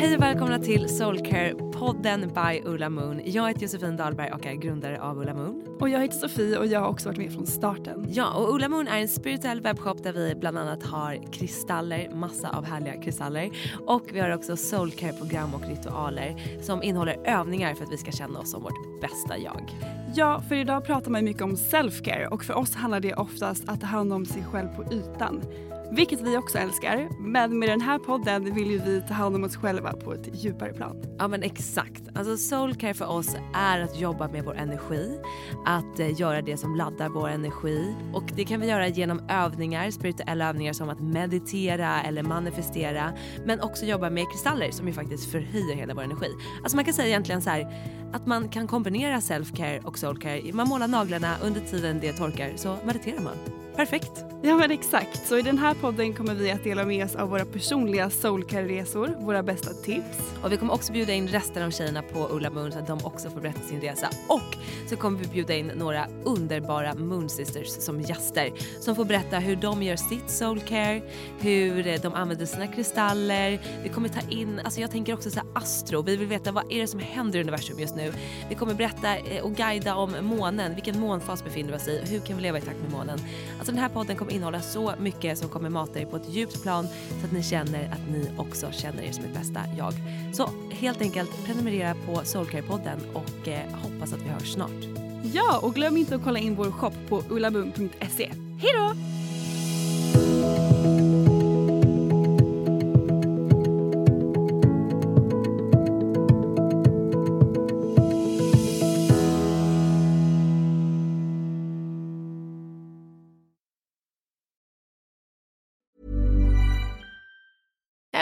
Hej och välkomna till Soulcare-podden by Ullamoon. Jag heter Josefin Dahlberg och är grundare av Ullamoon. Och jag heter Sofie och jag har också varit med från starten. Ja, och Ullamoon är en spirituell webbshop där vi bland annat har kristaller, massa av härliga kristaller. Och vi har också soulcare-program och ritualer som innehåller övningar för att vi ska känna oss som vårt bästa jag. Ja, för idag pratar man mycket om selfcare och för oss handlar det oftast att ta hand om sig själv på ytan. Vilket vi också älskar, men med den här podden vill ju vi ta hand om oss själva på ett djupare plan. Ja men exakt, alltså soulcare för oss är att jobba med vår energi, att göra det som laddar vår energi. Och det kan vi göra genom övningar, spirituella övningar som att meditera eller manifestera. Men också jobba med kristaller som ju faktiskt förhöjer hela vår energi. Alltså man kan säga egentligen så här, att man kan kombinera selfcare och soulcare. Man målar naglarna, under tiden det torkar så mediterar man. Perfekt. Ja men exakt, så i den här podden kommer vi att dela med oss av våra personliga soulcare-resor, våra bästa tips. Och vi kommer också bjuda in resten av tjejerna på Ullamoon så att de också får berätta sin resa. Och så kommer vi bjuda in några underbara Moonsisters som gäster som får berätta hur de gör sitt soulcare, hur de använder sina kristaller. Vi kommer ta in, alltså jag tänker också så här astro, vi vill veta vad är det som händer i universum just nu. Vi kommer berätta och guida om månen, vilken månfas befinner vi oss i och hur kan vi leva i takt med månen. Alltså den här podden kommer innehålla så mycket som kommer mata er på ett djupt plan så att ni känner att ni också känner er som ett bästa jag. Så helt enkelt prenumerera på Soulcare-podden och hoppas att vi hörs snart. Ja, och glöm inte att kolla in vår shop på ulabum.se. Hej då!